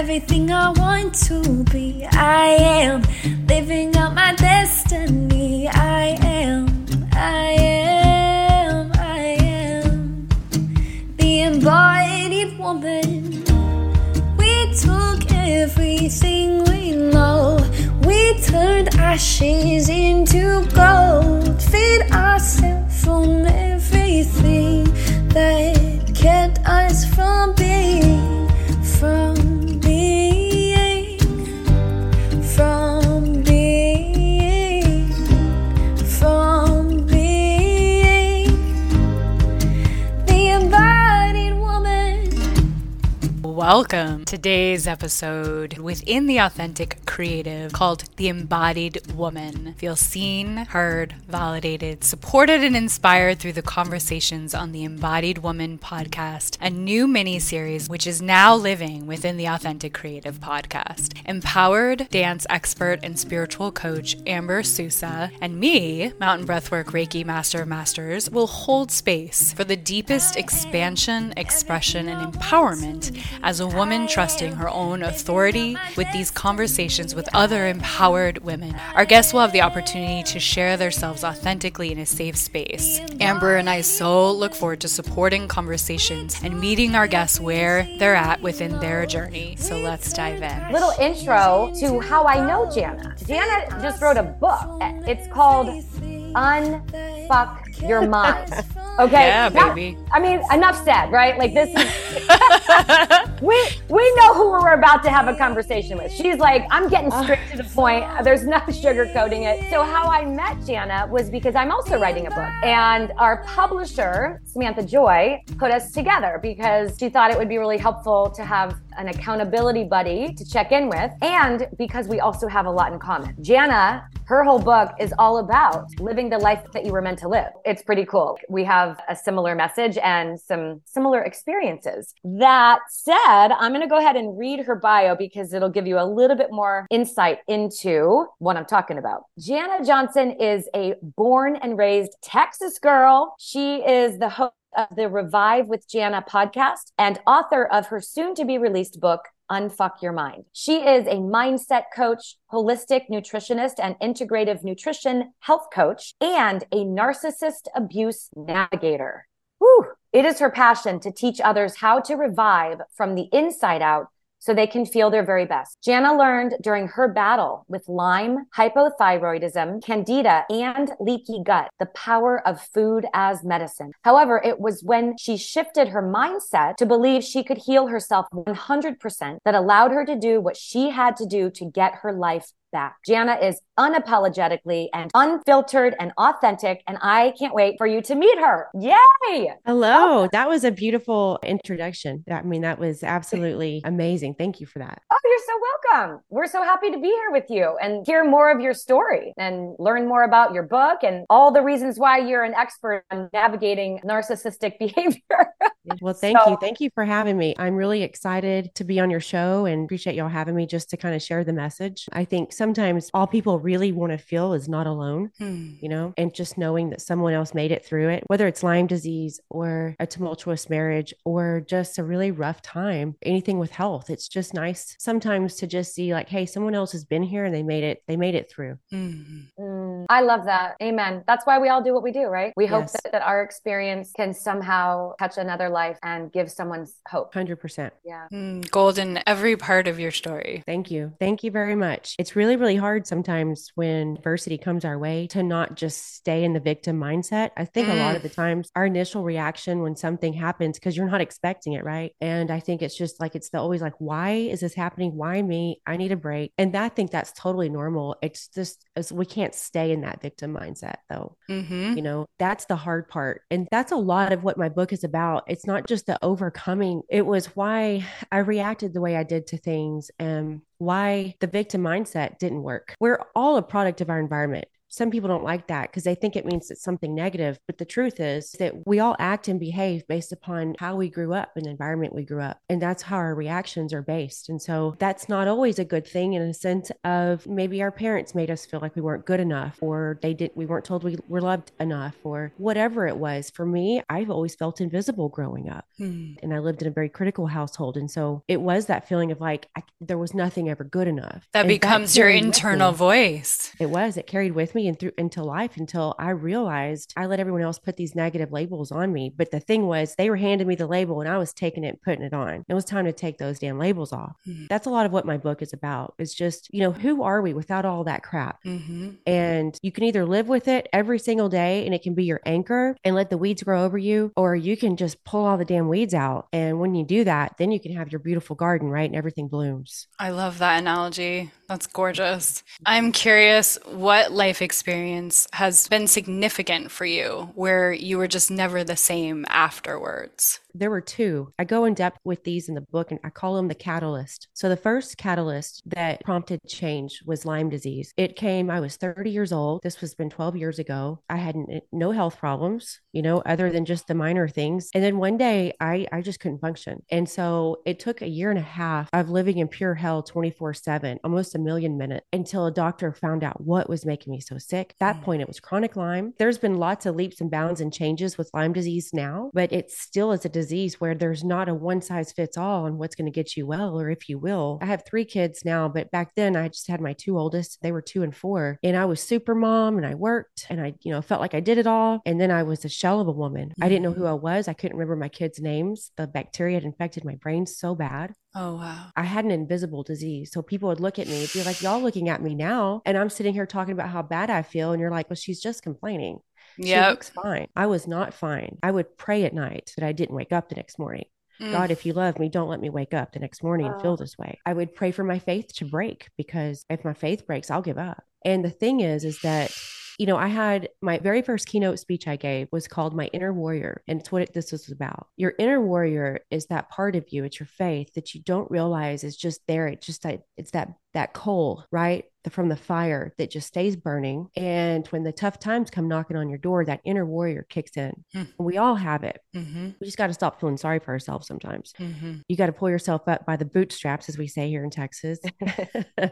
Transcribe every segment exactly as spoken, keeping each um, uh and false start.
everything I want to be. I am living out my destiny. I am, I am, I am the embodied woman. We took everything we know. We turned ashes into gold. Freed ourselves from everything that kept us from being, from being, from being, from being the embodied woman. Welcome. Today's episode within the Authentic Creative called The Embodied Woman. Feel seen, heard, validated, supported, and inspired through the conversations on the Embodied Woman podcast, a new mini-series which is now living within the Authentic Creative podcast. Empowered dance expert and spiritual coach Amber Susa and me, Mountain Breathwork Reiki Master of Masters, will hold space for the deepest expansion, expression, and empowerment as a woman trusting her own authority with these conversations with other empowered women. Our guests will have the opportunity to share themselves authentically in a safe space. Amber and I so look forward to supporting conversations and meeting our guests where they're at within their journey. So let's dive in. Little intro to how I know Janna. Janna just wrote a book. It's called Unfuck Your Mind. Okay. Yeah, baby. Not, I mean, enough said, right? Like this is we we know who we're about to have a conversation with. She's like, I'm getting straight to the point. There's no sugarcoating it. So how I met Janna was because I'm also writing a book. And our publisher, Samantha Joy, put us together because she thought it would be really helpful to have an accountability buddy to check in with, and because we also have a lot in common. Janna, her whole book is all about living the life that you were meant to live. It's pretty cool. We have a similar message and some similar experiences. That said, I'm going to go ahead and read her bio because it'll give you a little bit more insight into what I'm talking about. Janna Johnson is a born and raised Texas girl. She is the host of the Revive with Janna podcast and author of her soon-to-be-released book, Unfuck Your Mind. She is a mindset coach, holistic nutritionist, and integrative nutrition health coach, and a narcissist abuse navigator. Whew. It is her passion to teach others how to revive from the inside out so they can feel their very best. Janna learned during her battle with Lyme, hypothyroidism, candida, and leaky gut, the power of food as medicine. However, it was when she shifted her mindset to believe she could heal herself one hundred percent that allowed her to do what she had to do to get her life back. Janna is unapologetically and unfiltered and authentic, and I can't wait for you to meet her. Yay! Hello. That was a beautiful introduction. I mean, that was absolutely amazing. Thank you for that. Oh, you're so welcome. We're so happy to be here with you and hear more of your story and learn more about your book and all the reasons why you're an expert on navigating narcissistic behavior. Well, thank so, you. Thank you for having me. I'm really excited to be on your show and appreciate y'all having me just to kind of share the message. I think sometimes all people really want to feel is not alone, hmm. you know, and just knowing that someone else made it through it, whether it's Lyme disease or a tumultuous marriage or just a really rough time, anything with health. It's just nice sometimes to just see like, hey, someone else has been here and they made it, they made it through. Hmm. Mm, I love that. Amen. That's why we all do what we do, right? We hope yes. that, that our experience can somehow touch another life and give someone's hope. one hundred percent. Yeah. Mm, gold in every part of your story. Thank you. Thank you very much. It's really, really hard sometimes when adversity comes our way to not just stay in the victim mindset. I think mm. a lot of the times our initial reaction when something happens, because you're not expecting it, right? And I think it's just like, it's the always like, why is this happening? Why me? I need a break. And I think that's totally normal. It's just, it's, we can't stay in that victim mindset though. Mm-hmm. You know, that's the hard part. And that's a lot of what my book is about. It's It's not just the overcoming. It was why I reacted the way I did to things and why the victim mindset didn't work. We're all a product of our environment. some people don't like that because they think it means it's something negative. But the truth is that we all act and behave based upon how we grew up and the environment we grew up. And that's how our reactions are based. And so that's not always a good thing, in a sense of maybe our parents made us feel like we weren't good enough, or they didn't, we weren't told we were loved enough, or whatever it was. For me, I've always felt invisible growing up. Hmm. And I lived in a very critical household. And so it was that feeling of like, I, there was nothing ever good enough. That and becomes that your internal voice. It was, it carried with me and through into life until I realized I let everyone else put these negative labels on me. But the thing was, they were handing me the label and I was taking it and putting it on. It was time to take those damn labels off. Mm-hmm. That's a lot of what my book is about. It's just, you know, who are we without all that crap? Mm-hmm. And you can either live with it every single day and it can be your anchor and let the weeds grow over you, or you can just pull all the damn weeds out. And when you do that, then you can have your beautiful garden, right? And everything blooms. I love that analogy. That's gorgeous. I'm curious what life experience has been significant for you where you were just never the same afterwards. There were two. I go in depth with these in the book and I call them the catalyst. So the first catalyst that prompted change was Lyme disease. It came, I was thirty years old. This has been twelve years ago. I had n- no health problems, you know, other than just the minor things. And then one day I, I just couldn't function. And so it took a year and a half of living in pure hell twenty-four seven, almost a million minutes, until a doctor found out what was making me so sick. At that point, it was chronic Lyme. There's been lots of leaps and bounds and changes with Lyme disease now, but it still is a disease where there's not a one size fits all on what's going to get you well, or if you will. I have three kids now, but back then I just had my two oldest. They were two and four, and I was super mom and I worked and I, you know, felt like I did it all. And then I was a shell of a woman. I didn't know who I was. I couldn't remember my kids' names. The bacteria had infected my brain so bad. Oh, wow. I had an invisible disease. So people would look at me and be like, y'all looking at me now. And I'm sitting here talking about how bad I feel. And you're like, well, she's just complaining. Yeah. She looks fine. I was not fine. I would pray at night that I didn't wake up the next morning. God, if you love me, don't let me wake up the next morning and feel this way. I would pray for my faith to break, because if my faith breaks, I'll give up. And the thing is, is that, you know, I had my very first keynote speech I gave was called My Inner Warrior. And it's what it, this was about. Your inner warrior is that part of you. It's your faith that you don't realize is just there. It's just that it's that, that coal, right? The, from the fire that just stays burning. And when the tough times come knocking on your door, that inner warrior kicks in. Mm. We all have it. Mm-hmm. We just got to stop feeling sorry for ourselves sometimes. Mm-hmm. You got to pull yourself up by the bootstraps, as we say here in Texas.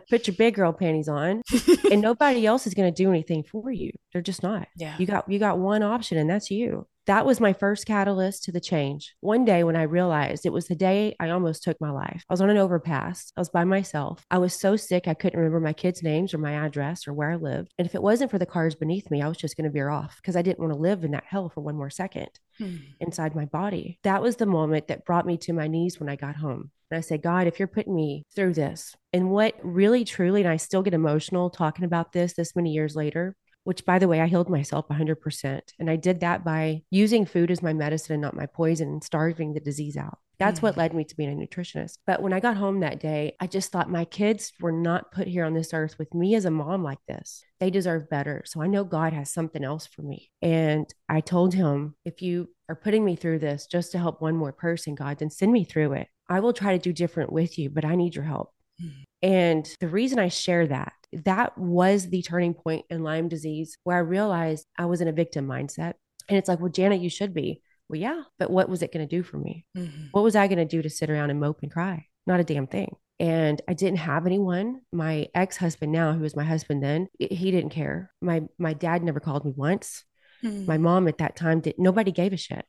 Put your big girl panties on, and nobody else is going to do anything for you. They're just not. Yeah. You got, you got one option, and that's you. That was my first catalyst to the change. One day when I realized, it was the day I almost took my life. I was on an overpass. I was by myself. I was so sick. I couldn't remember my kids' names or my address or where I lived. And if it wasn't for the cars beneath me, I was just going to veer off, because I didn't want to live in that hell for one more second hmm. inside my body. That was the moment that brought me to my knees when I got home. And I said, God, if you're putting me through this, and what really truly, and I still get emotional talking about this, this many years later, which, by the way, I healed myself one hundred percent. And I did that by using food as my medicine and not my poison, and starving the disease out. That's what led me to being a nutritionist. But when I got home that day, I just thought, my kids were not put here on this earth with me as a mom like this. They deserve better. So I know God has something else for me. And I told him, if you are putting me through this just to help one more person, God, then send me through it. I will try to do different with you, but I need your help. Mm-hmm. And the reason I share that, that was the turning point in Lyme disease, where I realized I was in a victim mindset. And it's like, well, Janna, you should be. Well, yeah, but what was it going to do for me? Mm-hmm. What was I going to do to sit around and mope and cry? Not a damn thing. And I didn't have anyone. My ex-husband now, who was my husband then, he didn't care. My, my dad never called me once. Mm-hmm. My mom at that time didn't, nobody gave a shit.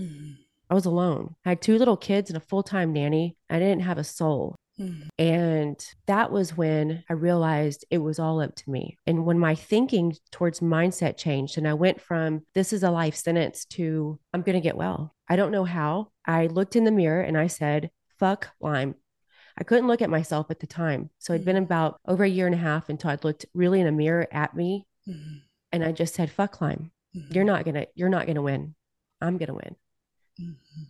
Mm-hmm. I was alone. I had two little kids and a full-time nanny. I didn't have a soul. Mm-hmm. And that was when I realized it was all up to me. And when my thinking towards mindset changed, and I went from, this is a life sentence, to, I'm going to get well. I don't know how. I looked in the mirror and I said, fuck Lyme. I couldn't look at myself at the time. So it'd been about over a year and a half until I'd looked really in a mirror at me. Mm-hmm. And I just said, fuck Lyme. Mm-hmm. You're not going to, you're not going to win. I'm going to win.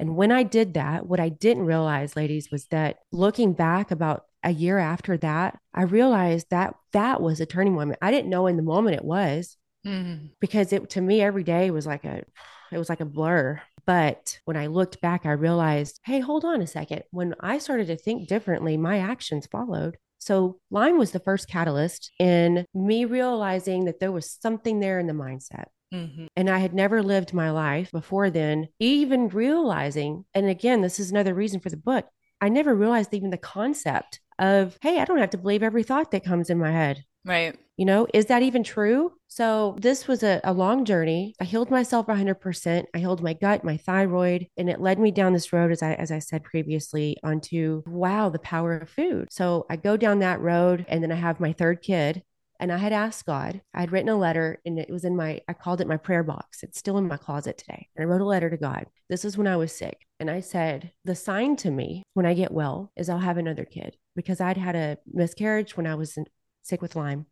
And when I did that, what I didn't realize, ladies, was that looking back about a year after that, I realized that that was a turning moment. I didn't know in the moment it was, mm-hmm. because it, to me, every day was like a, it was like a blur. But when I looked back, I realized, hey, hold on a second. When I started to think differently, my actions followed. So Lyme was the first catalyst in me realizing that there was something there in the mindset. Mm-hmm. And I had never lived my life before then, even realizing, and again, this is another reason for the book, I never realized even the concept of, hey, I don't have to believe every thought that comes in my head. Right. You know, is that even true? So this was a, a long journey. I healed myself one hundred percent. I healed my gut, my thyroid, and it led me down this road, as I as I said previously, onto, wow, the power of food. So I go down that road, and then I have my third kid. And I had asked God, I had written a letter, and it was in my, I called it my prayer box. It's still in my closet today. And I wrote a letter to God. This is when I was sick. And I said, the sign to me when I get well is I'll have another kid, because I'd had a miscarriage when I was in, sick with Lyme.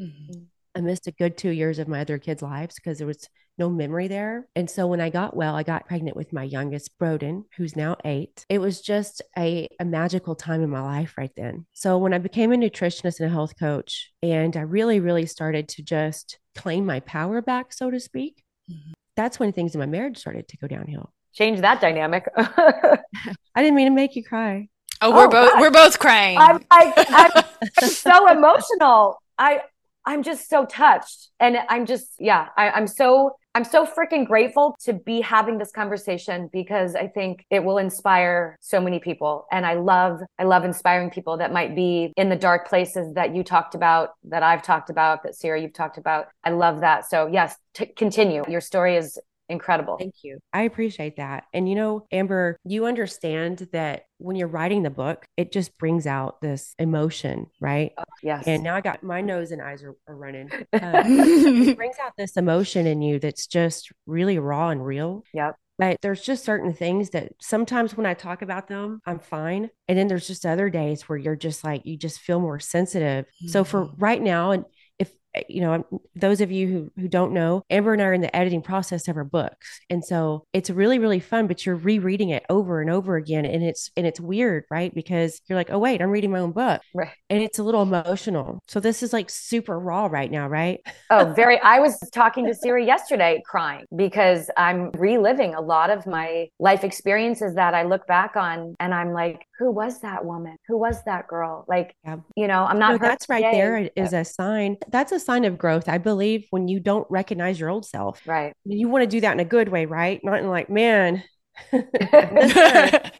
Mm-hmm. I missed a good two years of my other kids' lives because there was no memory there. And so when I got well, I got pregnant with my youngest, Broden, who's now eight. It was just a, a magical time in my life right then. So when I became a nutritionist and a health coach, and I really, really started to just claim my power back, so to speak, mm-hmm. that's when things in my marriage started to go downhill. Change that dynamic. I didn't mean to make you cry. Oh, we're oh, both, God. we're both crying. I'm, I, I'm so emotional. I, I'm just so touched. And I'm just, yeah, I, I'm so, I'm so freaking grateful to be having this conversation, because I think it will inspire so many people. And I love, I love inspiring people that might be in the dark places that you talked about, that I've talked about, that Sarah, you've talked about. I love that. So yes, t- continue. Your story is incredible. Thank you. I appreciate that. And you know, Amber, you understand that when you're writing the book, it just brings out this emotion, right? Oh, yes. And now I got my nose and eyes are, are running. Um, it brings out this emotion in you that's just really raw and real. Yep. But there's just certain things that sometimes when I talk about them, I'm fine. And then there's just other days where you're just like, you just feel more sensitive. Mm-hmm. So for right now, and you know, those of you who, who don't know, Amber and I are in the editing process of our books. And so it's really, really fun, but you're rereading it over and over again. And it's, and it's weird, right? Because you're like, oh wait, I'm reading my own book. Right. And it's a little emotional. So this is like super raw right now, right? Oh, very. I was talking to Siri yesterday crying because I'm reliving a lot of my life experiences that I look back on. And I'm like, who was that woman? Who was that girl? Like, yeah. you know, I'm not, no, that's right today. There is a sign. That's a sign of growth. I believe when you don't recognize your old self, right? You want to do that in a good way, right? Not in like, man, I,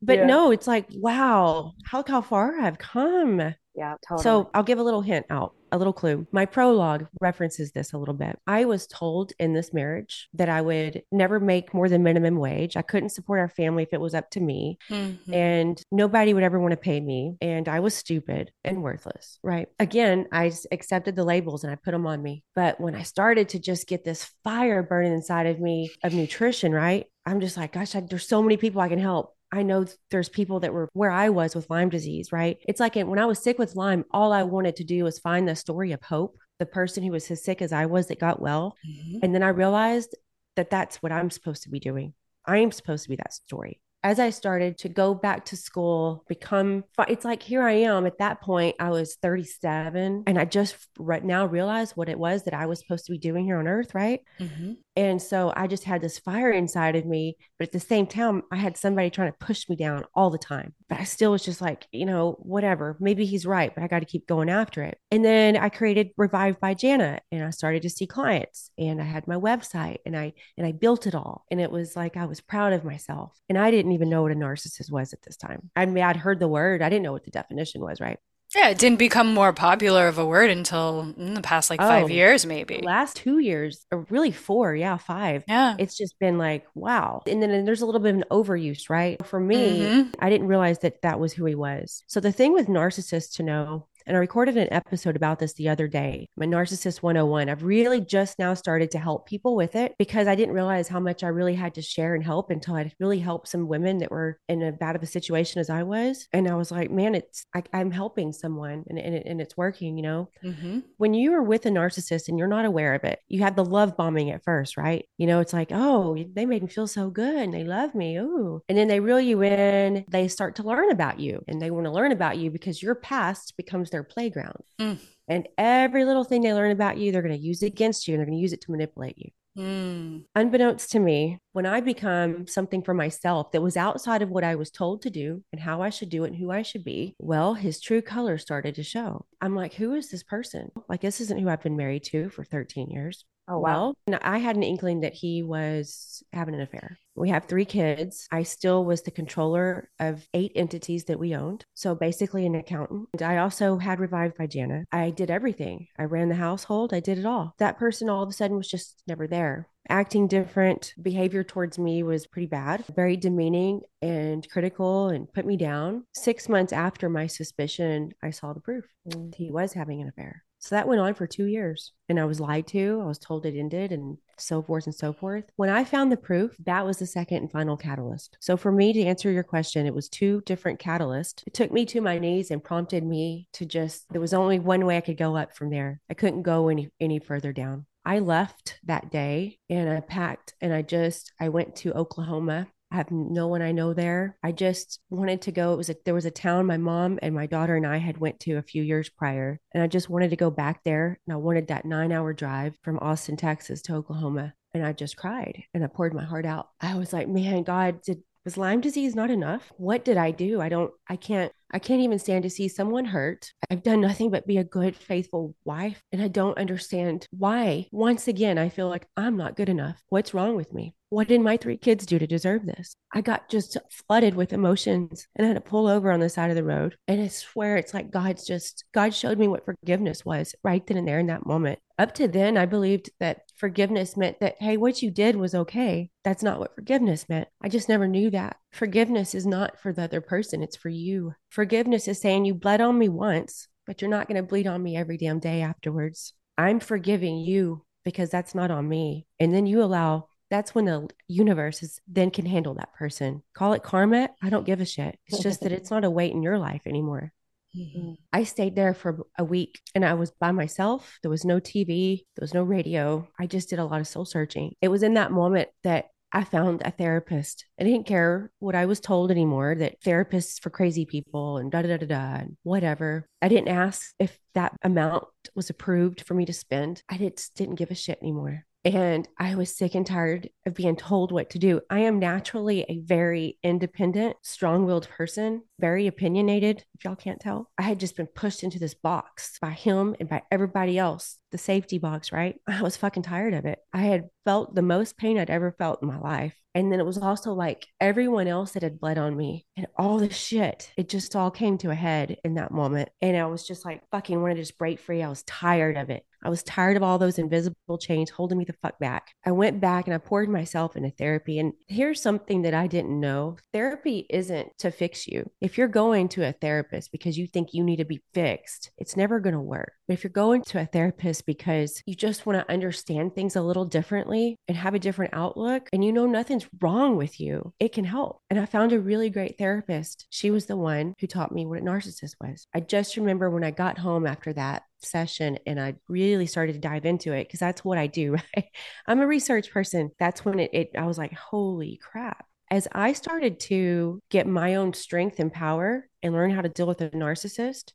but yeah. no, it's like, wow, how, how far I've come. Yeah, totally. So I'll give a little hint out, a little clue. My prologue references this a little bit. I was told in this marriage that I would never make more than minimum wage. I couldn't support our family if it was up to me, mm-hmm. and nobody would ever want to pay me. And I was stupid and worthless, right? Again, I accepted the labels and I put them on me. But when I started to just get this fire burning inside of me of nutrition, right? I'm just like, gosh, I, there's so many people I can help. I know there's people that were where I was with Lyme disease, right? It's like when I was sick with Lyme, all I wanted to do was find the story of hope, the person who was as sick as I was that got well. Mm-hmm. And then I realized that that's what I'm supposed to be doing. I am supposed to be that story. As I started to go back to school, become, it's like, here I am at that point, I was thirty-seven and I just right now realized what it was that I was supposed to be doing here on earth. Right. Mm-hmm. And so I just had this fire inside of me, but at the same time, I had somebody trying to push me down all the time, but I still was just like, you know, whatever, maybe he's right, but I got to keep going after it. And then I created Revive by Janna, and I started to see clients, and I had my website, and I, and I built it all. And it was like, I was proud of myself, and I didn't even know what a narcissist was at this time. I mean, I'd heard the word. I didn't know what the definition was, right? Yeah, it didn't become more popular of a word until in the past, like oh, five years, maybe. The last two years, or really four, yeah, five. Yeah. It's just been like, wow. And then and there's a little bit of an overuse, right? For me, mm-hmm. I didn't realize that that was who he was. So the thing with narcissists to know, and I recorded an episode about this the other day, my Narcissist one oh one. I've really just now started to help people with it because I didn't realize how much I really had to share and help until I'd really helped some women that were in as bad of a situation as I was. And I was like, man, it's I, I'm helping someone and, and, it, and it's working, you know, mm-hmm. When you are with a narcissist and you're not aware of it, you have the love bombing at first, right? You know, it's like, oh, they made me feel so good and they love me. Ooh. And then they reel you in, they start to learn about you and they want to learn about you because your past becomes their playground. Mm. And every little thing they learn about you, they're going to use it against you and they're going to use it to manipulate you. Mm. Unbeknownst to me, when I become something for myself that was outside of what I was told to do and how I should do it and who I should be, well, his true color started to show. I'm like, who is this person? Like, this isn't who I've been married to for thirteen years. Oh, wow. Well, I had an inkling that he was having an affair. We have three kids. I still was the controller of eight entities that we owned. So basically an accountant. And I also had Revived by Janna. I did everything. I ran the household. I did it all. That person all of a sudden was just never there. Acting different, behavior towards me was pretty bad, very demeaning and critical, and put me down. Six months after my suspicion, I saw the proof. Mm. He was having an affair. So that went on for two years and I was lied to. I was told it ended and so forth and so forth. When I found the proof, that was the second and final catalyst. So for me to answer your question, it was two different catalysts. It took me to my knees and prompted me to just, there was only one way I could go up from there. I couldn't go any, any further down. I left that day and I packed and I just, I went to Oklahoma. I have no one I know there. I just wanted to go. It was a, there was a town my mom and my daughter and I had went to a few years prior. And I just wanted to go back there. And I wanted that nine hour drive from Austin, Texas to Oklahoma. And I just cried and I poured my heart out. I was like, man, God, did, was Lyme disease not enough? What did I do? I don't, I can't, I can't even stand to see someone hurt. I've done nothing but be a good, faithful wife. And I don't understand why. Once again, I feel like I'm not good enough. What's wrong with me? What did my three kids do to deserve this? I got just flooded with emotions and I had to pull over on the side of the road. And I swear, it's like God's just, God showed me what forgiveness was right then and there in that moment. Up to then, I believed that forgiveness meant that, hey, what you did was okay. That's not what forgiveness meant. I just never knew that. Forgiveness is not for the other person. It's for you. Forgiveness is saying you bled on me once, but you're not going to bleed on me every damn day afterwards. I'm forgiving you because that's not on me. And then you allow That's when the universe is then can handle that person. Call it karma. I don't give a shit. It's just that it's not a weight in your life anymore. Mm-hmm. I stayed there for a week and I was by myself. There was no T V. There was no radio. I just did a lot of soul searching. It was in that moment that I found a therapist. I didn't care what I was told anymore, that therapists for crazy people and da da da da and whatever. I didn't ask if that amount was approved for me to spend. I just didn't give a shit anymore. And I was sick and tired of being told what to do. I am naturally a very independent, strong-willed person, very opinionated, if y'all can't tell. I had just been pushed into this box by him and by everybody else, the safety box, right? I was fucking tired of it. I had felt the most pain I'd ever felt in my life. And then it was also like everyone else that had bled on me and all the shit, it just all came to a head in that moment. And I was just like, fucking wanted to just break free. I was tired of it. I was tired of all those invisible chains holding me the fuck back. I went back and I poured myself into therapy. And here's something that I didn't know. Therapy isn't to fix you. If you're going to a therapist because you think you need to be fixed, it's never going to work. But if you're going to a therapist because you just want to understand things a little differently and have a different outlook and you know nothing's wrong with you, it can help. And I found a really great therapist. She was the one who taught me what a narcissist was. I just remember when I got home after that session and I really started to dive into it because that's what I do, right? I'm a research person. That's when it, it I was like, holy crap. As I started to get my own strength and power and learn how to deal with a narcissist,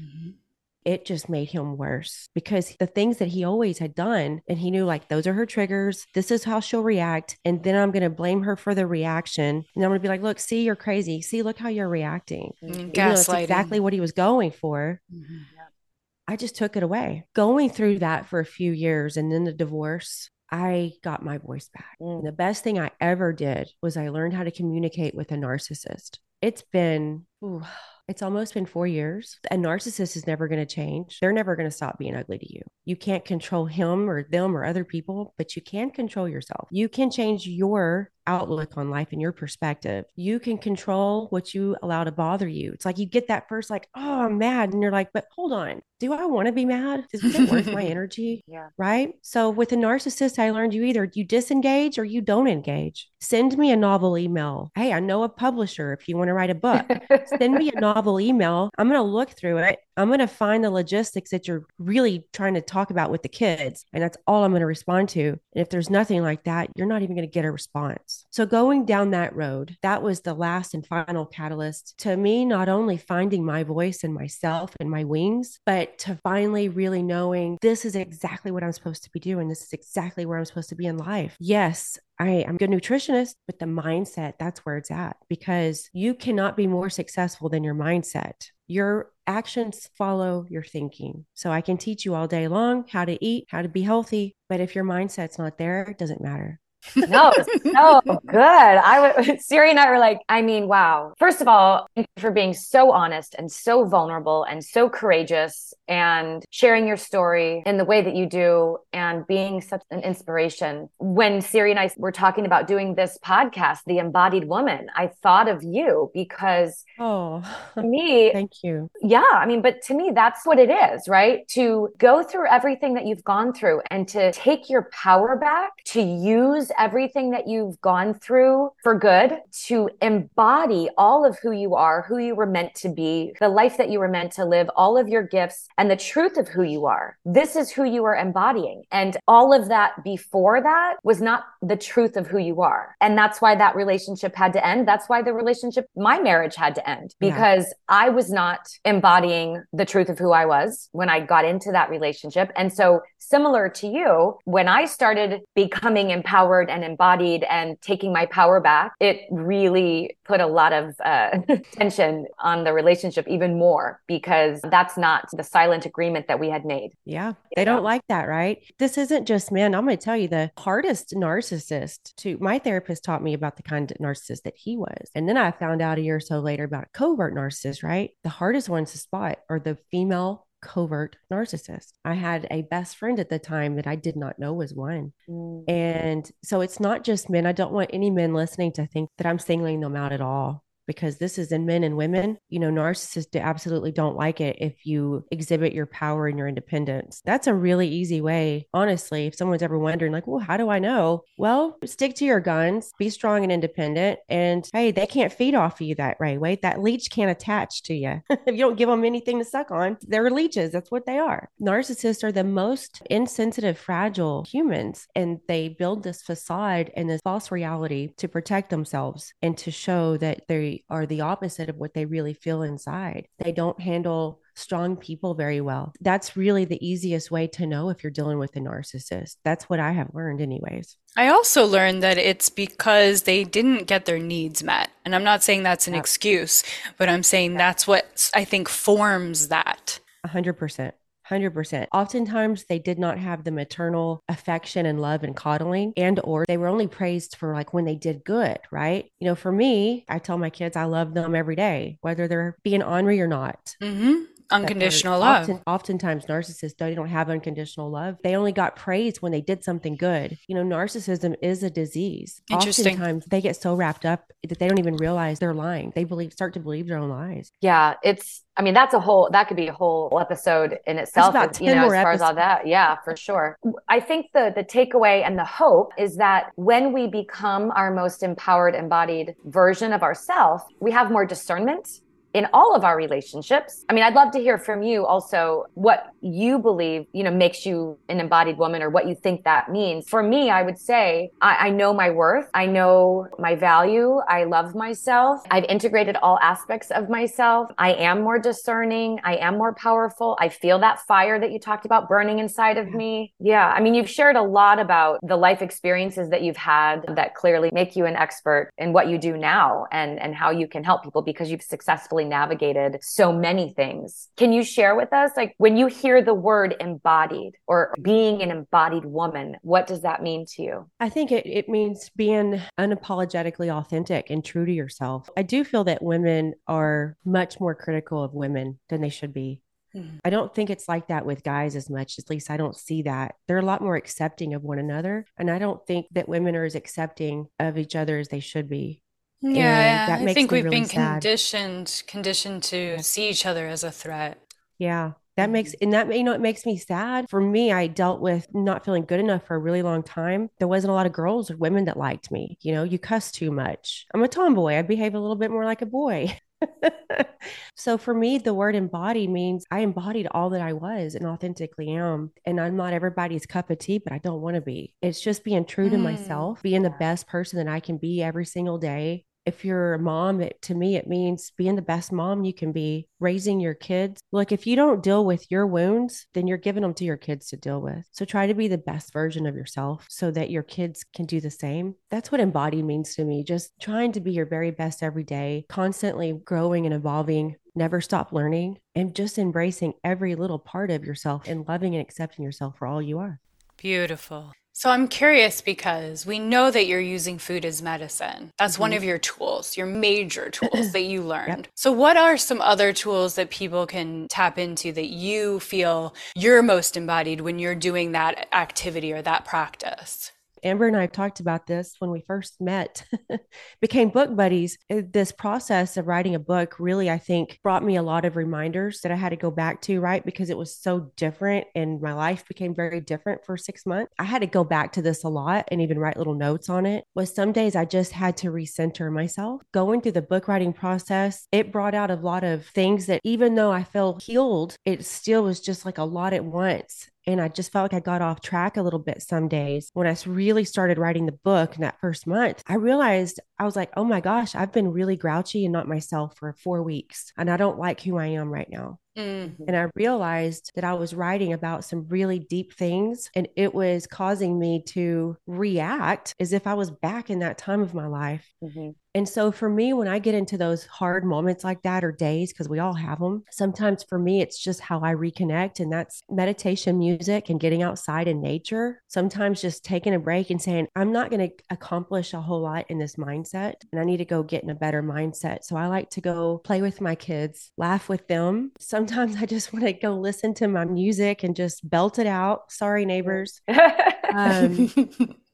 mm-hmm. It just made him worse because the things that he always had done, and he knew like, those are her triggers. This is how she'll react. And then I'm going to blame her for the reaction. And I'm going to be like, look, see, you're crazy. See, look how you're reacting. Mm-hmm. Gaslighting. That's exactly what he was going for. Mm-hmm. I just took it away. Going through that for a few years and then the divorce, I got my voice back. Mm. The best thing I ever did was I learned how to communicate with a narcissist. It's been, ooh, it's almost been four years. A narcissist is never going to change. They're never going to stop being ugly to you. You can't control him or them or other people, but you can control yourself. You can change your outlook on life and your perspective. You can control what you allow to bother you. It's like you get that first like, oh, I'm mad. And you're like, but hold on. Do I want to be mad? Is it worth my energy? Yeah. Right? So with a narcissist, I learned you either you disengage or you don't engage. Send me a novel email. Hey, I know a publisher. If you want to write a book, send me a novel email. I'm going to look through it. I'm going to find the logistics that you're really trying to talk about with the kids. And that's all I'm going to respond to. And if there's nothing like that, you're not even going to get a response. else. So going down that road, that was the last and final catalyst to me, not only finding my voice and myself and my wings, but to finally really knowing this is exactly what I'm supposed to be doing. This is exactly where I'm supposed to be in life. Yes, I am a good nutritionist, but the mindset, that's where it's at, because you cannot be more successful than your mindset. Your actions follow your thinking. So I can teach you all day long how to eat, how to be healthy, but if your mindset's not there, it doesn't matter. No, so good. I w- Siri and I were like, I mean, wow. First of all, thank you for being so honest and so vulnerable and so courageous and sharing your story in the way that you do and being such an inspiration. When Siri and I were talking about doing this podcast, The Embodied Woman, I thought of you because oh, to me, thank you. Yeah. I mean, but to me, that's what it is, right? To go through everything that you've gone through and to take your power back, to use everything that you've gone through for good, to embody all of who you are, who you were meant to be, the life that you were meant to live, all of your gifts and the truth of who you are. This is who you are embodying. And all of that before that was not the truth of who you are. And that's why that relationship had to end. That's why the relationship, my marriage had to end, because yeah. I was not embodying the truth of who I was when I got into that relationship. And so similar to you, when I started becoming empowered and embodied and taking my power back, it really put a lot of uh, tension on the relationship even more, because that's not the silent agreement that we had made. Yeah. They don't like that, right? This isn't just men. I'm going to tell you the hardest narcissist to, my therapist taught me about the kind of narcissist that he was. And then I found out a year or so later about a covert narcissist, right? The hardest ones to spot are the female covert narcissist. I had a best friend at the time that I did not know was one. Mm. And so it's not just men. I don't want any men listening to think that I'm singling them out at all, because this is in men and women. You know, narcissists absolutely don't like it if you exhibit your power and your independence. That's a really easy way. Honestly, if someone's ever wondering like, well, how do I know? Well, stick to your guns, be strong and independent. And hey, they can't feed off of you that right way. That leech can't attach to you. If you don't give them anything to suck on, they're leeches. That's what they are. Narcissists are the most insensitive, fragile humans. And they build this facade and this false reality to protect themselves and to show that they are the opposite of what they really feel inside. They don't handle strong people very well. That's really the easiest way to know if you're dealing with a narcissist. That's what I have learned anyways. I also learned that it's because they didn't get their needs met. And I'm not saying that's an yeah. excuse, but I'm saying yeah. that's what I think forms that. A hundred percent. one hundred percent. Oftentimes they did not have the maternal affection and love and coddling, and or they were only praised for like when they did good, right? You know, for me, I tell my kids I love them every day, whether they're being ornery or not. Mm-hmm. Unconditional love. Often, oftentimes narcissists, they don't have unconditional love. They only got praised when they did something good. You know, narcissism is a disease. Interesting. Oftentimes they get so wrapped up that they don't even realize they're lying. They believe, start to believe their own lies. Yeah. It's, I mean, that's a whole, that could be a whole episode in itself. It's about ten you know, more as far episodes. As all that. Yeah, for sure. I think the the takeaway and the hope is that when we become our most empowered, embodied version of ourselves, we have more discernment in all of our relationships. I mean, I'd love to hear from you also what you believe, you know, makes you an embodied woman or what you think that means. For me, I would say, I, I know my worth. I know my value. I love myself. I've integrated all aspects of myself. I am more discerning. I am more powerful. I feel that fire that you talked about burning inside of me. Yeah. I mean, you've shared a lot about the life experiences that you've had that clearly make you an expert in what you do now and, and how you can help people, because you've successfully navigated so many things. Can you share with us, like when you hear the word embodied or being an embodied woman, what does that mean to you? I think it, it means being unapologetically authentic and true to yourself. I do feel that women are much more critical of women than they should be. I don't think it's like that with guys as much. At least I don't see that. They're a lot more accepting of one another. And I don't think that women are as accepting of each other as they should be. Yeah, that makes I think we've really been sad. conditioned conditioned to see each other as a threat. Yeah, that makes, and that, you know, it makes me sad. For me, I dealt with not feeling good enough for a really long time. There wasn't a lot of girls or women that liked me. You know, you cuss too much. I'm a tomboy. I behave a little bit more like a boy. So for me, the word embodied means I embodied all that I was and authentically am. And I'm not everybody's cup of tea, but I don't want to be. It's just being true mm. to myself, being the best person that I can be every single day. If you're a mom, it, to me, it means being the best mom you can be, raising your kids. Look, if you don't deal with your wounds, then you're giving them to your kids to deal with. So try to be the best version of yourself so that your kids can do the same. That's what embodied means to me. Just trying to be your very best every day, constantly growing and evolving, never stop learning, and just embracing every little part of yourself and loving and accepting yourself for all you are. Beautiful. So I'm curious because we know that you're using food as medicine. That's mm-hmm. one of your tools, your major tools that you learned. Yep. So what are some other tools that people can tap into that you feel you're most embodied when you're doing that activity or that practice? Amber and I talked about this when we first met, became book buddies. This process of writing a book really, I think, brought me a lot of reminders that I had to go back to, right? Because it was so different and my life became very different for six months. I had to go back to this a lot and even write little notes on it. But some days I just had to recenter myself. Going through the book writing process, it brought out a lot of things that even though I felt healed, it still was just like a lot at once. And I just felt like I got off track a little bit some days. When I really started writing the book in that first month, I realized I was like, oh my gosh, I've been really grouchy and not myself for four weeks. And I don't like who I am right now. Mm-hmm. And I realized that I was writing about some really deep things and it was causing me to react as if I was back in that time of my life. Mm-hmm. And so for me, when I get into those hard moments like that or days, because we all have them, sometimes for me, it's just how I reconnect. And that's meditation, music, and getting outside in nature. Sometimes just taking a break and saying, I'm not going to accomplish a whole lot in this mindset and I need to go get in a better mindset. So I like to go play with my kids, laugh with them. Sometimes Sometimes I just want to go listen to my music and just belt it out. Sorry, neighbors. Um,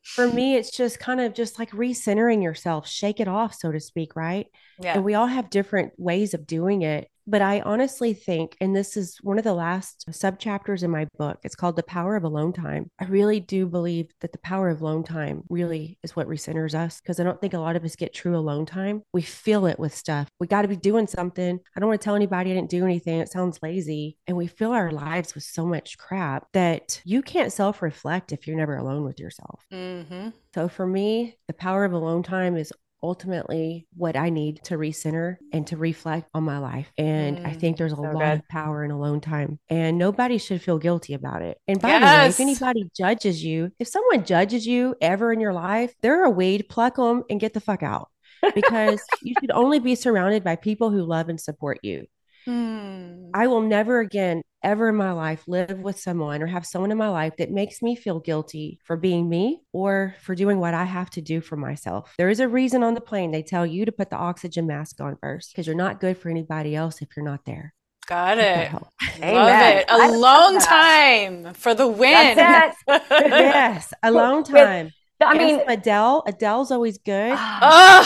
for me, it's just kind of just like recentering yourself, shake it off, so to speak, right? Yeah. And we all have different ways of doing it. But I honestly think, and this is one of the last subchapters in my book, it's called The Power of Alone Time. I really do believe that the power of alone time really is what recenters us, because I don't think a lot of us get true alone time. We fill it with stuff. We got to be doing something. I don't want to tell anybody I didn't do anything. It sounds lazy. And we fill our lives with so much crap that you can't self-reflect if you're never alone with yourself. Mm-hmm. So for me, the power of alone time is ultimately what I need to recenter and to reflect on my life. And mm, I think there's a so lot good. of power in alone time and nobody should feel guilty about it. And by yes. the way, if anybody judges you, if someone judges you ever in your life, they're a weed, pluck them and get the fuck out, because you should only be surrounded by people who love and support you. Mm. I will never again, ever in my life, live with someone or have someone in my life that makes me feel guilty for being me or for doing what I have to do for myself. There is a reason on the plane they tell you to put the oxygen mask on first, because you're not good for anybody else if you're not there. Got it. Love it. A I long love time for the win. That's it. Yes. A long time. With- I mean, yes, Adele, Adele's always good.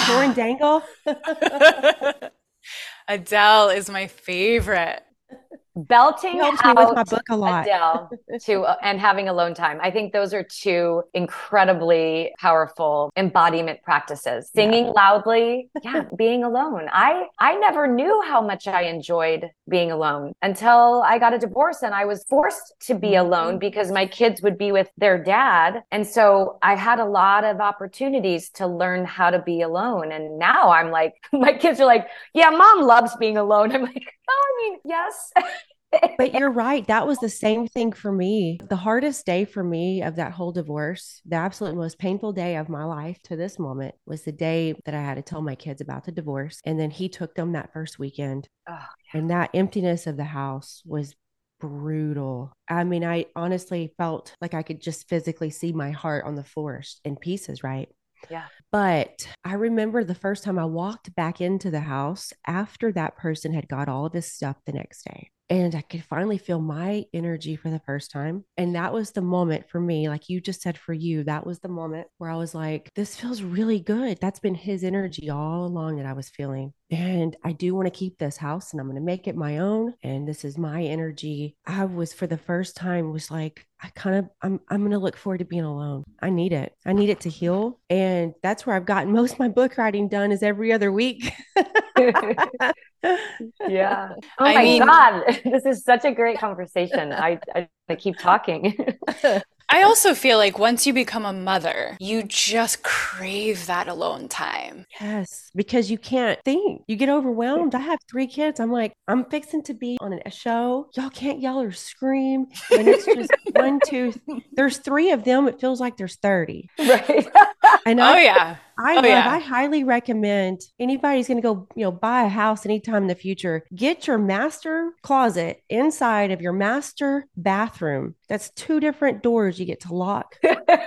Lauren Dangle. Adele is my favorite. Belting out with my book a lot. Adele to, and having alone time. I think those are two incredibly powerful embodiment practices. Singing yeah. loudly, yeah, being alone. I, I never knew how much I enjoyed being alone until I got a divorce and I was forced to be alone because my kids would be with their dad. And so I had a lot of opportunities to learn how to be alone. And now I'm like, my kids are like, yeah, mom loves being alone. I'm like, oh, I mean, yes. But you're right. That was the same thing for me. The hardest day for me of that whole divorce, the absolute most painful day of my life to this moment, was the day that I had to tell my kids about the divorce. And then he took them that first weekend. Oh, yeah. And that emptiness of the house was brutal. I mean, I honestly felt like I could just physically see my heart on the floor in pieces, right? Yeah. But I remember the first time I walked back into the house after that person had got all of his stuff the next day. and I could finally feel my energy for the first time. And that was the moment for me, like you just said, for you, that was the moment where I was like, this feels really good. That's been his energy all along that I was feeling. And I do want to keep this house and I'm going to make it my own. And this is my energy. I was, for the first time, was like, I kind of, I'm, I'm going to look forward to being alone. I need it. I need it to heal. And that's where I've gotten most of my book writing done, is every other week. Yeah. Oh my I mean, God. This is such a great conversation. I, I, I keep talking. I also feel like once you become a mother, you just crave that alone time. Yes, because you can't think. You get overwhelmed. I have three kids. I'm like, I'm fixing to be on a show. Y'all can't yell or scream. And it's just one, two. Th- there's three of them. It feels like there's thirty. Right. And I, oh, yeah. I oh, love, yeah. I highly recommend anybody's going to go, you know, buy a house anytime in the future, get your master closet inside of your master bathroom. That's two different doors you get to lock. I,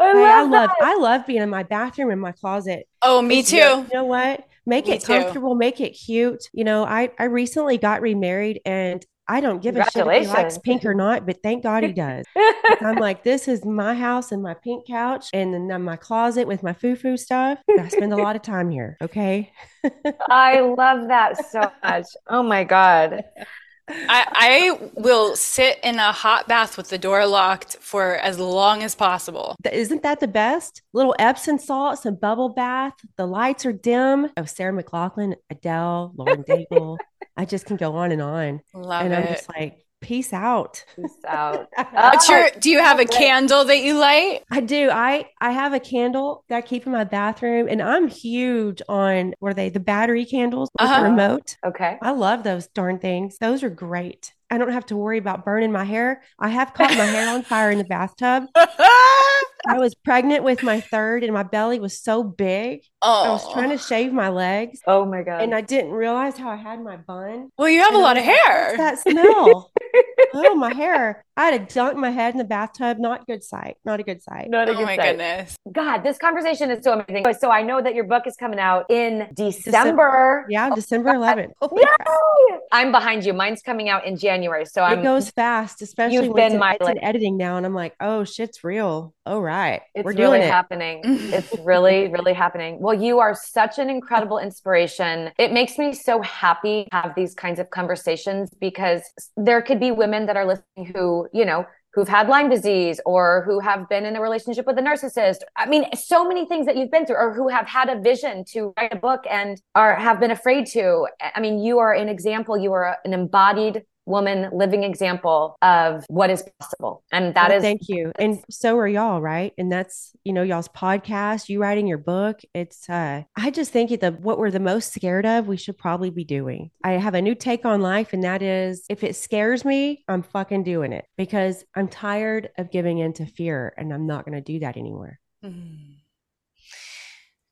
I, love I, love, I love being in my bathroom, in my closet. Oh, me too. You know what? Make me it comfortable, too. Make it cute. You know, I, I recently got remarried, and I don't give a shit if he likes pink or not, but thank God he does. I'm like, this is my house and my pink couch and then my closet with my foo-foo stuff. I spend a lot of time here. Okay. I love that so much. Oh my God. I, I will sit in a hot bath with the door locked for as long as possible. Isn't that the best? Little Epsom salts and bubble bath. The lights are dim. Oh, Sarah McLachlan, Adele, Lauren Daigle. I just can go on and on. Love and it. I'm just like, peace out. Peace out. Oh, your, do you have a candle that you light? I do. I, I have a candle that I keep in my bathroom, and I'm huge on, what are they? The battery candles with uh-huh. the remote. Okay. I love those darn things. Those are great. I don't have to worry about burning my hair. I have caught my hair on fire in the bathtub. I was pregnant with my third, and my belly was so big. Oh. I was trying to shave my legs. Oh my God. And I didn't realize how I had my bun. Well, you have and a lot I'm of like, hair. What's that smell? Oh, my hair. I had to dunk my head in the bathtub. Not good sight. Not a good sight. Not a oh good sight. Oh my goodness. God, this conversation is so amazing. So I know that your book is coming out in December. December. Yeah, oh, December eleventh. Oh Yay! I'm behind you. Mine's coming out in January. So I'm, it goes fast, especially you've when been it's, my it's in editing now. And I'm like, oh, shit's real. All right. It's We're really doing it. happening. It's really, really happening. Well, you are such an incredible inspiration. It makes me so happy to have these kinds of conversations, because there could be women that are listening who, you know, who've had Lyme disease, or who have been in a relationship with a narcissist. I mean, so many things that you've been through, or who have had a vision to write a book and are, have been afraid to. I mean, you are an example. You are an embodied woman, living example of what is possible. And that well, is thank you. And so are y'all, right? And that's, you know, y'all's podcast, you writing your book. It's uh I just think that what we're the most scared of, we should probably be doing. I have a new take on life, and that is, if it scares me, I'm fucking doing it, because I'm tired of giving in to fear, and I'm not going to do that anymore. Mm-hmm.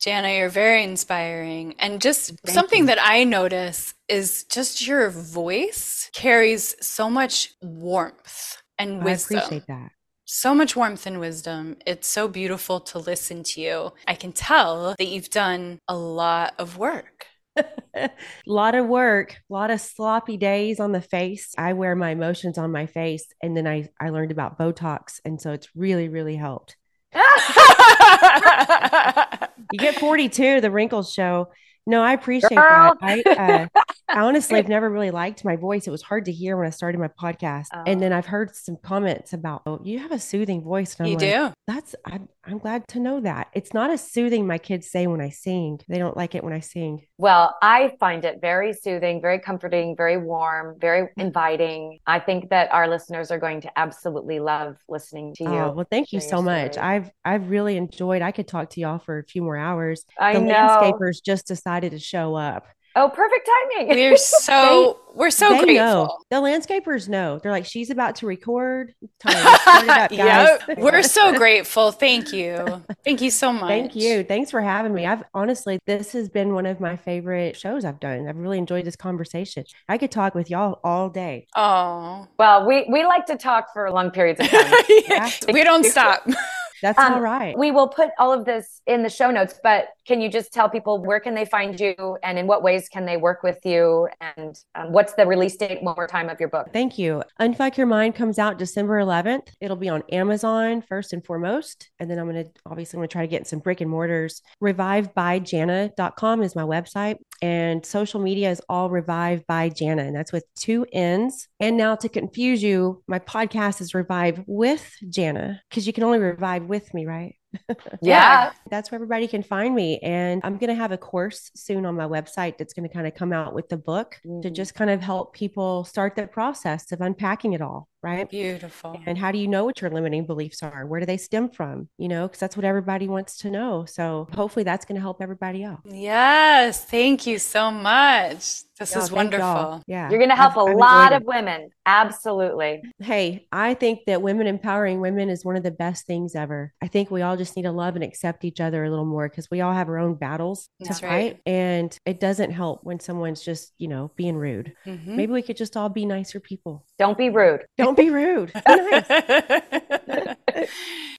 Janna, you're very inspiring. And just Thank something you. that I notice is just your voice carries so much warmth and wisdom. I appreciate that. So much warmth and wisdom. It's so beautiful to listen to you. I can tell that you've done a lot of work. A lot of work, a lot of sloppy days on the face. I wear my emotions on my face. And then I, I learned about Botox. And so it's really, really helped. You get forty-two, the wrinkles show. No, I appreciate Girl. that. I, uh, I honestly have never really liked my voice. It was hard to hear when I started my podcast. Oh. And then I've heard some comments about, oh, you have a soothing voice. And I'm you like, do. That's, I'm, I'm glad to know that. It's not as soothing, my kids say, when I sing. They don't like it when I sing. Well, I find it very soothing, very comforting, very warm, very inviting. I think that our listeners are going to absolutely love listening to you. Oh, well, thank you so much. I've, I've really enjoyed, I could talk to y'all for a few more hours. I the know. Landscapers just decided to show up. Oh, perfect timing. We're so, they, we're so grateful. Know. The landscapers know. They're like, she's about to record. About, yep. We're so grateful. Thank you. Thank you so much. Thank you. Thanks for having me. I've honestly, this has been one of my favorite shows I've done. I've really enjoyed this conversation. I could talk with y'all all day. Oh, well, we, we like to talk for long periods of time. Yeah. We don't stop. That's um, all right. We will put all of this in the show notes, but Can you just tell people where can they find you and in what ways can they work with you? And um, what's the release date one more time of your book? Thank you. Unfuck Your Mind comes out December eleventh. It'll be on Amazon first and foremost. And then I'm going to, obviously I'm going to try to get in some brick and mortars. revive by janna dot com is my website, and social media is all Revive by Janna. And that's with two N's. And now, to confuse you, my podcast is Revive with Janna, because you can only revive with me, right? Yeah. That's where everybody can find me. And I'm going to have a course soon on my website that's going to kind of come out with the book mm. to just kind of help people start the process of unpacking it all. Right. Beautiful. And how do you know what your limiting beliefs are? Where do they stem from? You know, because that's what everybody wants to know. So hopefully that's going to help everybody out. Yes. Thank you so much. This y'all, is wonderful. Y'all. Yeah. You're going to help I'm, a I'm lot of women. Absolutely. Hey, I think that women empowering women is one of the best things ever. I think we all just need to love and accept each other a little more, because we all have our own battles to that's fight. Right. And it doesn't help when someone's just, you know, being rude. Mm-hmm. Maybe we could just all be nicer people. Don't be rude. Don't Don't be rude. Be nice.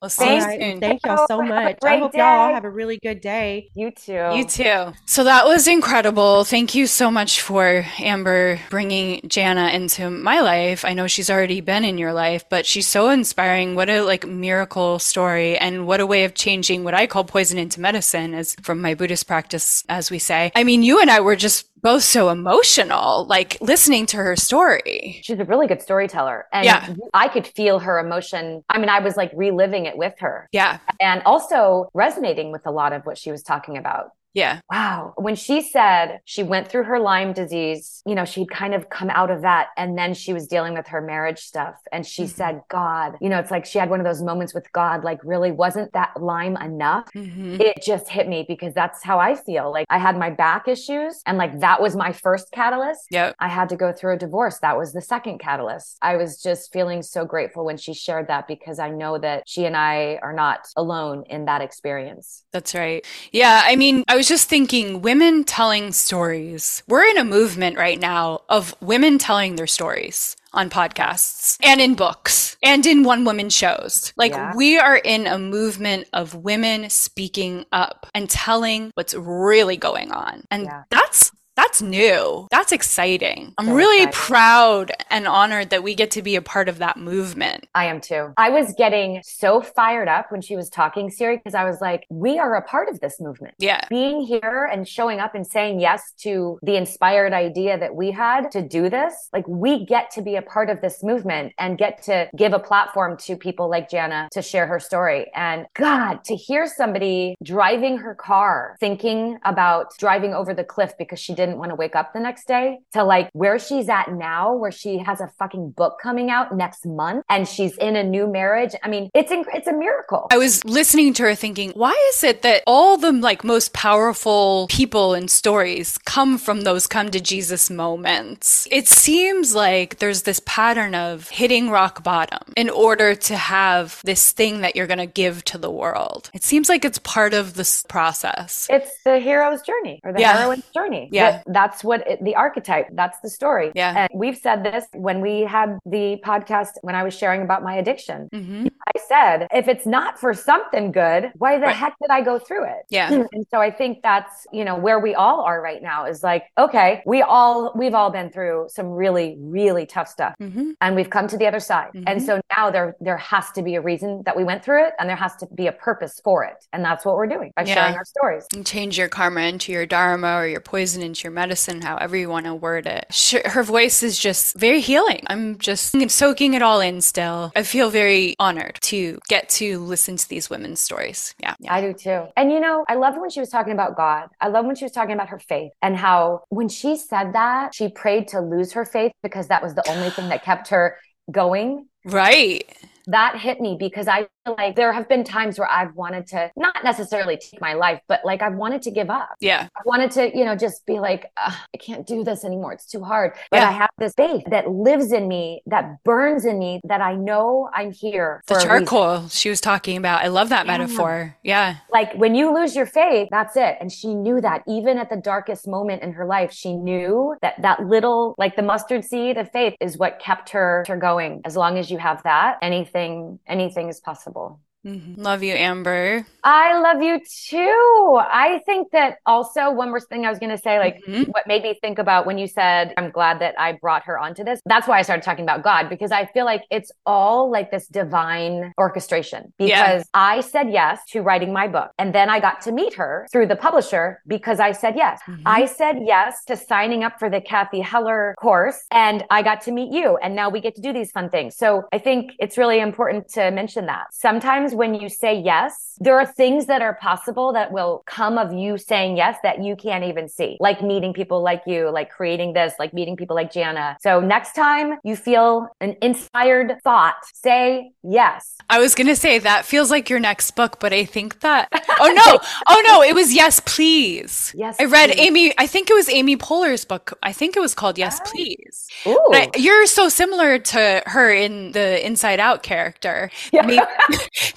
Well, see you soon. Thank y'all so much. I hope y'all all have a really good day. You too. You too. So that was incredible. Thank you so much for Amber bringing Janna into my life. I know she's already been in your life, but she's so inspiring. What a like miracle story, and what a way of changing what I call poison into medicine, as from my Buddhist practice, as we say. I mean, you and I were just both so emotional, like listening to her story. She's a really good storyteller. And yeah. I could feel her emotion. I mean, I was like reliving it with her. Yeah. And also resonating with a lot of what she was talking about. Yeah. Wow. When she said she went through her Lyme disease, you know, she'd kind of come out of that. And then she was dealing with her marriage stuff. And she mm-hmm. said, God, you know, it's like she had one of those moments with God, like, really, wasn't that Lyme enough? Mm-hmm. It just hit me, because that's how I feel. Like, I had my back issues, and like, that was my first catalyst. Yep. I had to go through a divorce. That was the second catalyst. I was just feeling so grateful when she shared that, because I know that she and I are not alone in that experience. That's right. Yeah. I mean, I was I was just thinking, women telling stories. We're in a movement right now of women telling their stories on podcasts and in books and in one woman shows. Like yeah. we are in a movement of women speaking up and telling what's really going on. And yeah. that's That's new. That's exciting. I'm so really exciting. proud and honored that we get to be a part of that movement. I am too. I was getting so fired up when she was talking, Siri, because I was like, we are a part of this movement. Yeah. Being here and showing up and saying yes to the inspired idea that we had to do this. Like, we get to be a part of this movement and get to give a platform to people like Janna to share her story. And God, to hear somebody driving her car, thinking about driving over the cliff because she didn't want to wake up the next day, to like where she's at now, where she has a fucking book coming out next month and she's in a new marriage. I mean, it's inc- it's a miracle. I was listening to her thinking, why is it that all the like most powerful people and stories come from those come to Jesus moments? It seems like there's this pattern of hitting rock bottom in order to have this thing that you're going to give to the world. It seems like it's part of this process. It's the hero's journey or the yeah. heroine's journey. Yeah. Yeah. That's what it, the archetype, that's the story. Yeah. And we've said this when we had the podcast, when I was sharing about my addiction, mm-hmm. I said, if it's not for something good, why the right. heck did I go through it? Yeah. And so I think that's, you know, where we all are right now is like, okay, we all, we've all been through some really, really tough stuff mm-hmm. and we've come to the other side. Mm-hmm. And so now there, there has to be a reason that we went through it, and there has to be a purpose for it. And that's what we're doing by yeah. sharing our stories. And change your karma into your dharma or your poison into your medicine, however you want to word it. Her voice is just very healing. I'm just I'm soaking it all in still. I feel very honored to get to listen to these women's stories. Yeah, yeah. I do too. And you know, I loved when she was talking about God. I loved when she was talking about her faith, and how when she said that, she prayed to lose her faith because that was the only thing that kept her going. Right. That hit me, because I feel like there have been times where I've wanted to not necessarily take my life, but like I've wanted to give up. Yeah. I wanted to, you know, just be like, I can't do this anymore. It's too hard. But yeah. I have this faith that lives in me, that burns in me, that I know I'm here. The charcoal she was talking about. I love that yeah. metaphor. Yeah. Like when you lose your faith, that's it. And she knew that even at the darkest moment in her life, she knew that that little, like the mustard seed of faith is what kept her, her going. As long as you have that, anything Anything, anything is possible. Mm-hmm. Love you, Amber. I love you too. I think that also one more thing I was going to say, like mm-hmm. what made me think about when you said, I'm glad that I brought her onto this. That's why I started talking about God, because I feel like it's all like this divine orchestration, because yeah. I said yes to writing my book. And then I got to meet her through the publisher because I said yes. Mm-hmm. I said yes to signing up for the Kathy Heller course, and I got to meet you. And now we get to do these fun things. So I think it's really important to mention that sometimes when you say yes, there are things that are possible that will come of you saying yes that you can't even see, like meeting people like you, like creating this, like meeting people like Janna. So next time you feel an inspired thought, say yes. I was going to say that feels like your next book, but I think that, oh no, oh no, it was Yes, Please. Yes, I read please. Amy, I think it was Amy Poehler's book. I think it was called Yes, oh. Please. Ooh. I, you're so similar to her in the Inside Out character. Yeah. Maybe,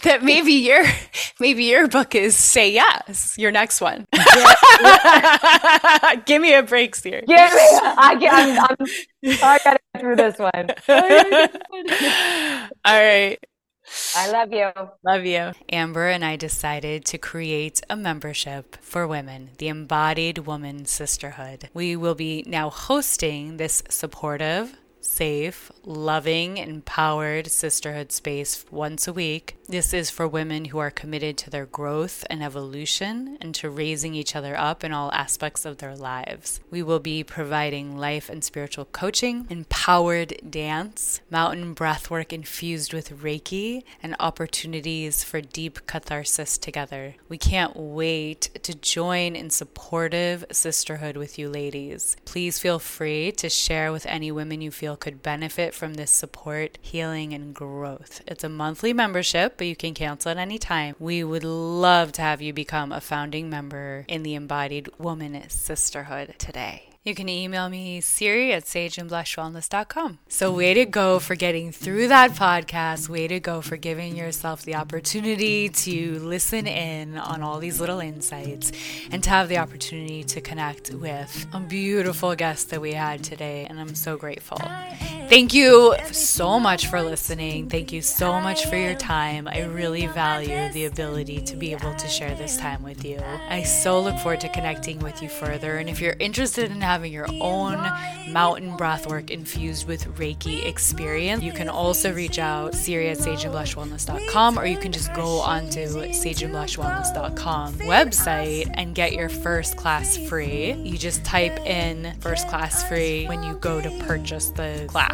that maybe your maybe your book is Say Yes, your next one. Yeah, yeah. Give me a break, Seer. Give me. I get. I'm, I'm, I gotta get through this one. All right. I love you. Love you. Amber and I decided to create a membership for women, the Embodied Woman Sisterhood. We will be now hosting this supportive, safe, loving, empowered sisterhood space once a week. This is for women who are committed to their growth and evolution and to raising each other up in all aspects of their lives. We will be providing life and spiritual coaching, empowered dance, mountain breathwork infused with Reiki, and opportunities for deep catharsis together. We can't wait to join in supportive sisterhood with you ladies. Please feel free to share with any women you feel could benefit from this support, healing, and growth. It's a monthly membership, but you can cancel at any time. We would love to have you become a founding member in the Embodied Woman Sisterhood today. You can email me, Siri, at sage and blush wellness dot com. So way to go for getting through that podcast. Way to go for giving yourself the opportunity to listen in on all these little insights and to have the opportunity to connect with a beautiful guest that we had today. And I'm so grateful. Thank you so much for listening. Thank you so much for your time. I really value the ability to be able to share this time with you. I so look forward to connecting with you further. And if you're interested in having your own mountain breathwork infused with Reiki experience, you can also reach out, Siri at sage and blush wellness dot com, or you can just go onto sage and blush wellness dot com website and get your first class free. You just type in first class free when you go to purchase the class.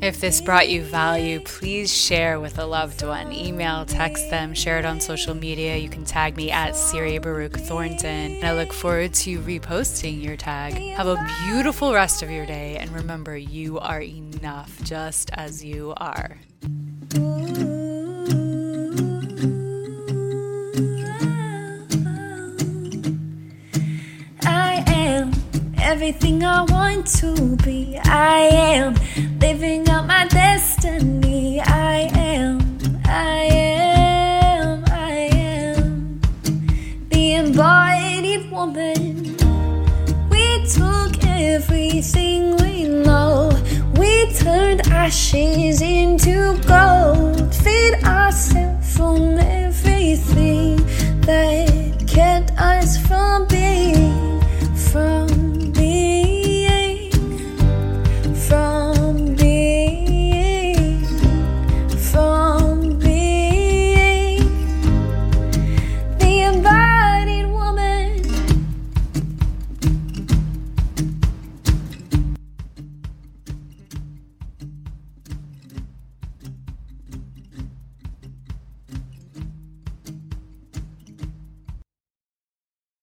If this brought you value, please share with a loved one. Email, text them, share it on social media. You can tag me at Siri Baruch Thornton, and I look forward to reposting your tag. Have a beautiful rest of your day, and remember, you are enough just as you are. I am everything I want to be. I am living out my destiny. I am, I am, I am the embodied woman. Took everything we know, we turned ashes into gold, fed ourselves from everything that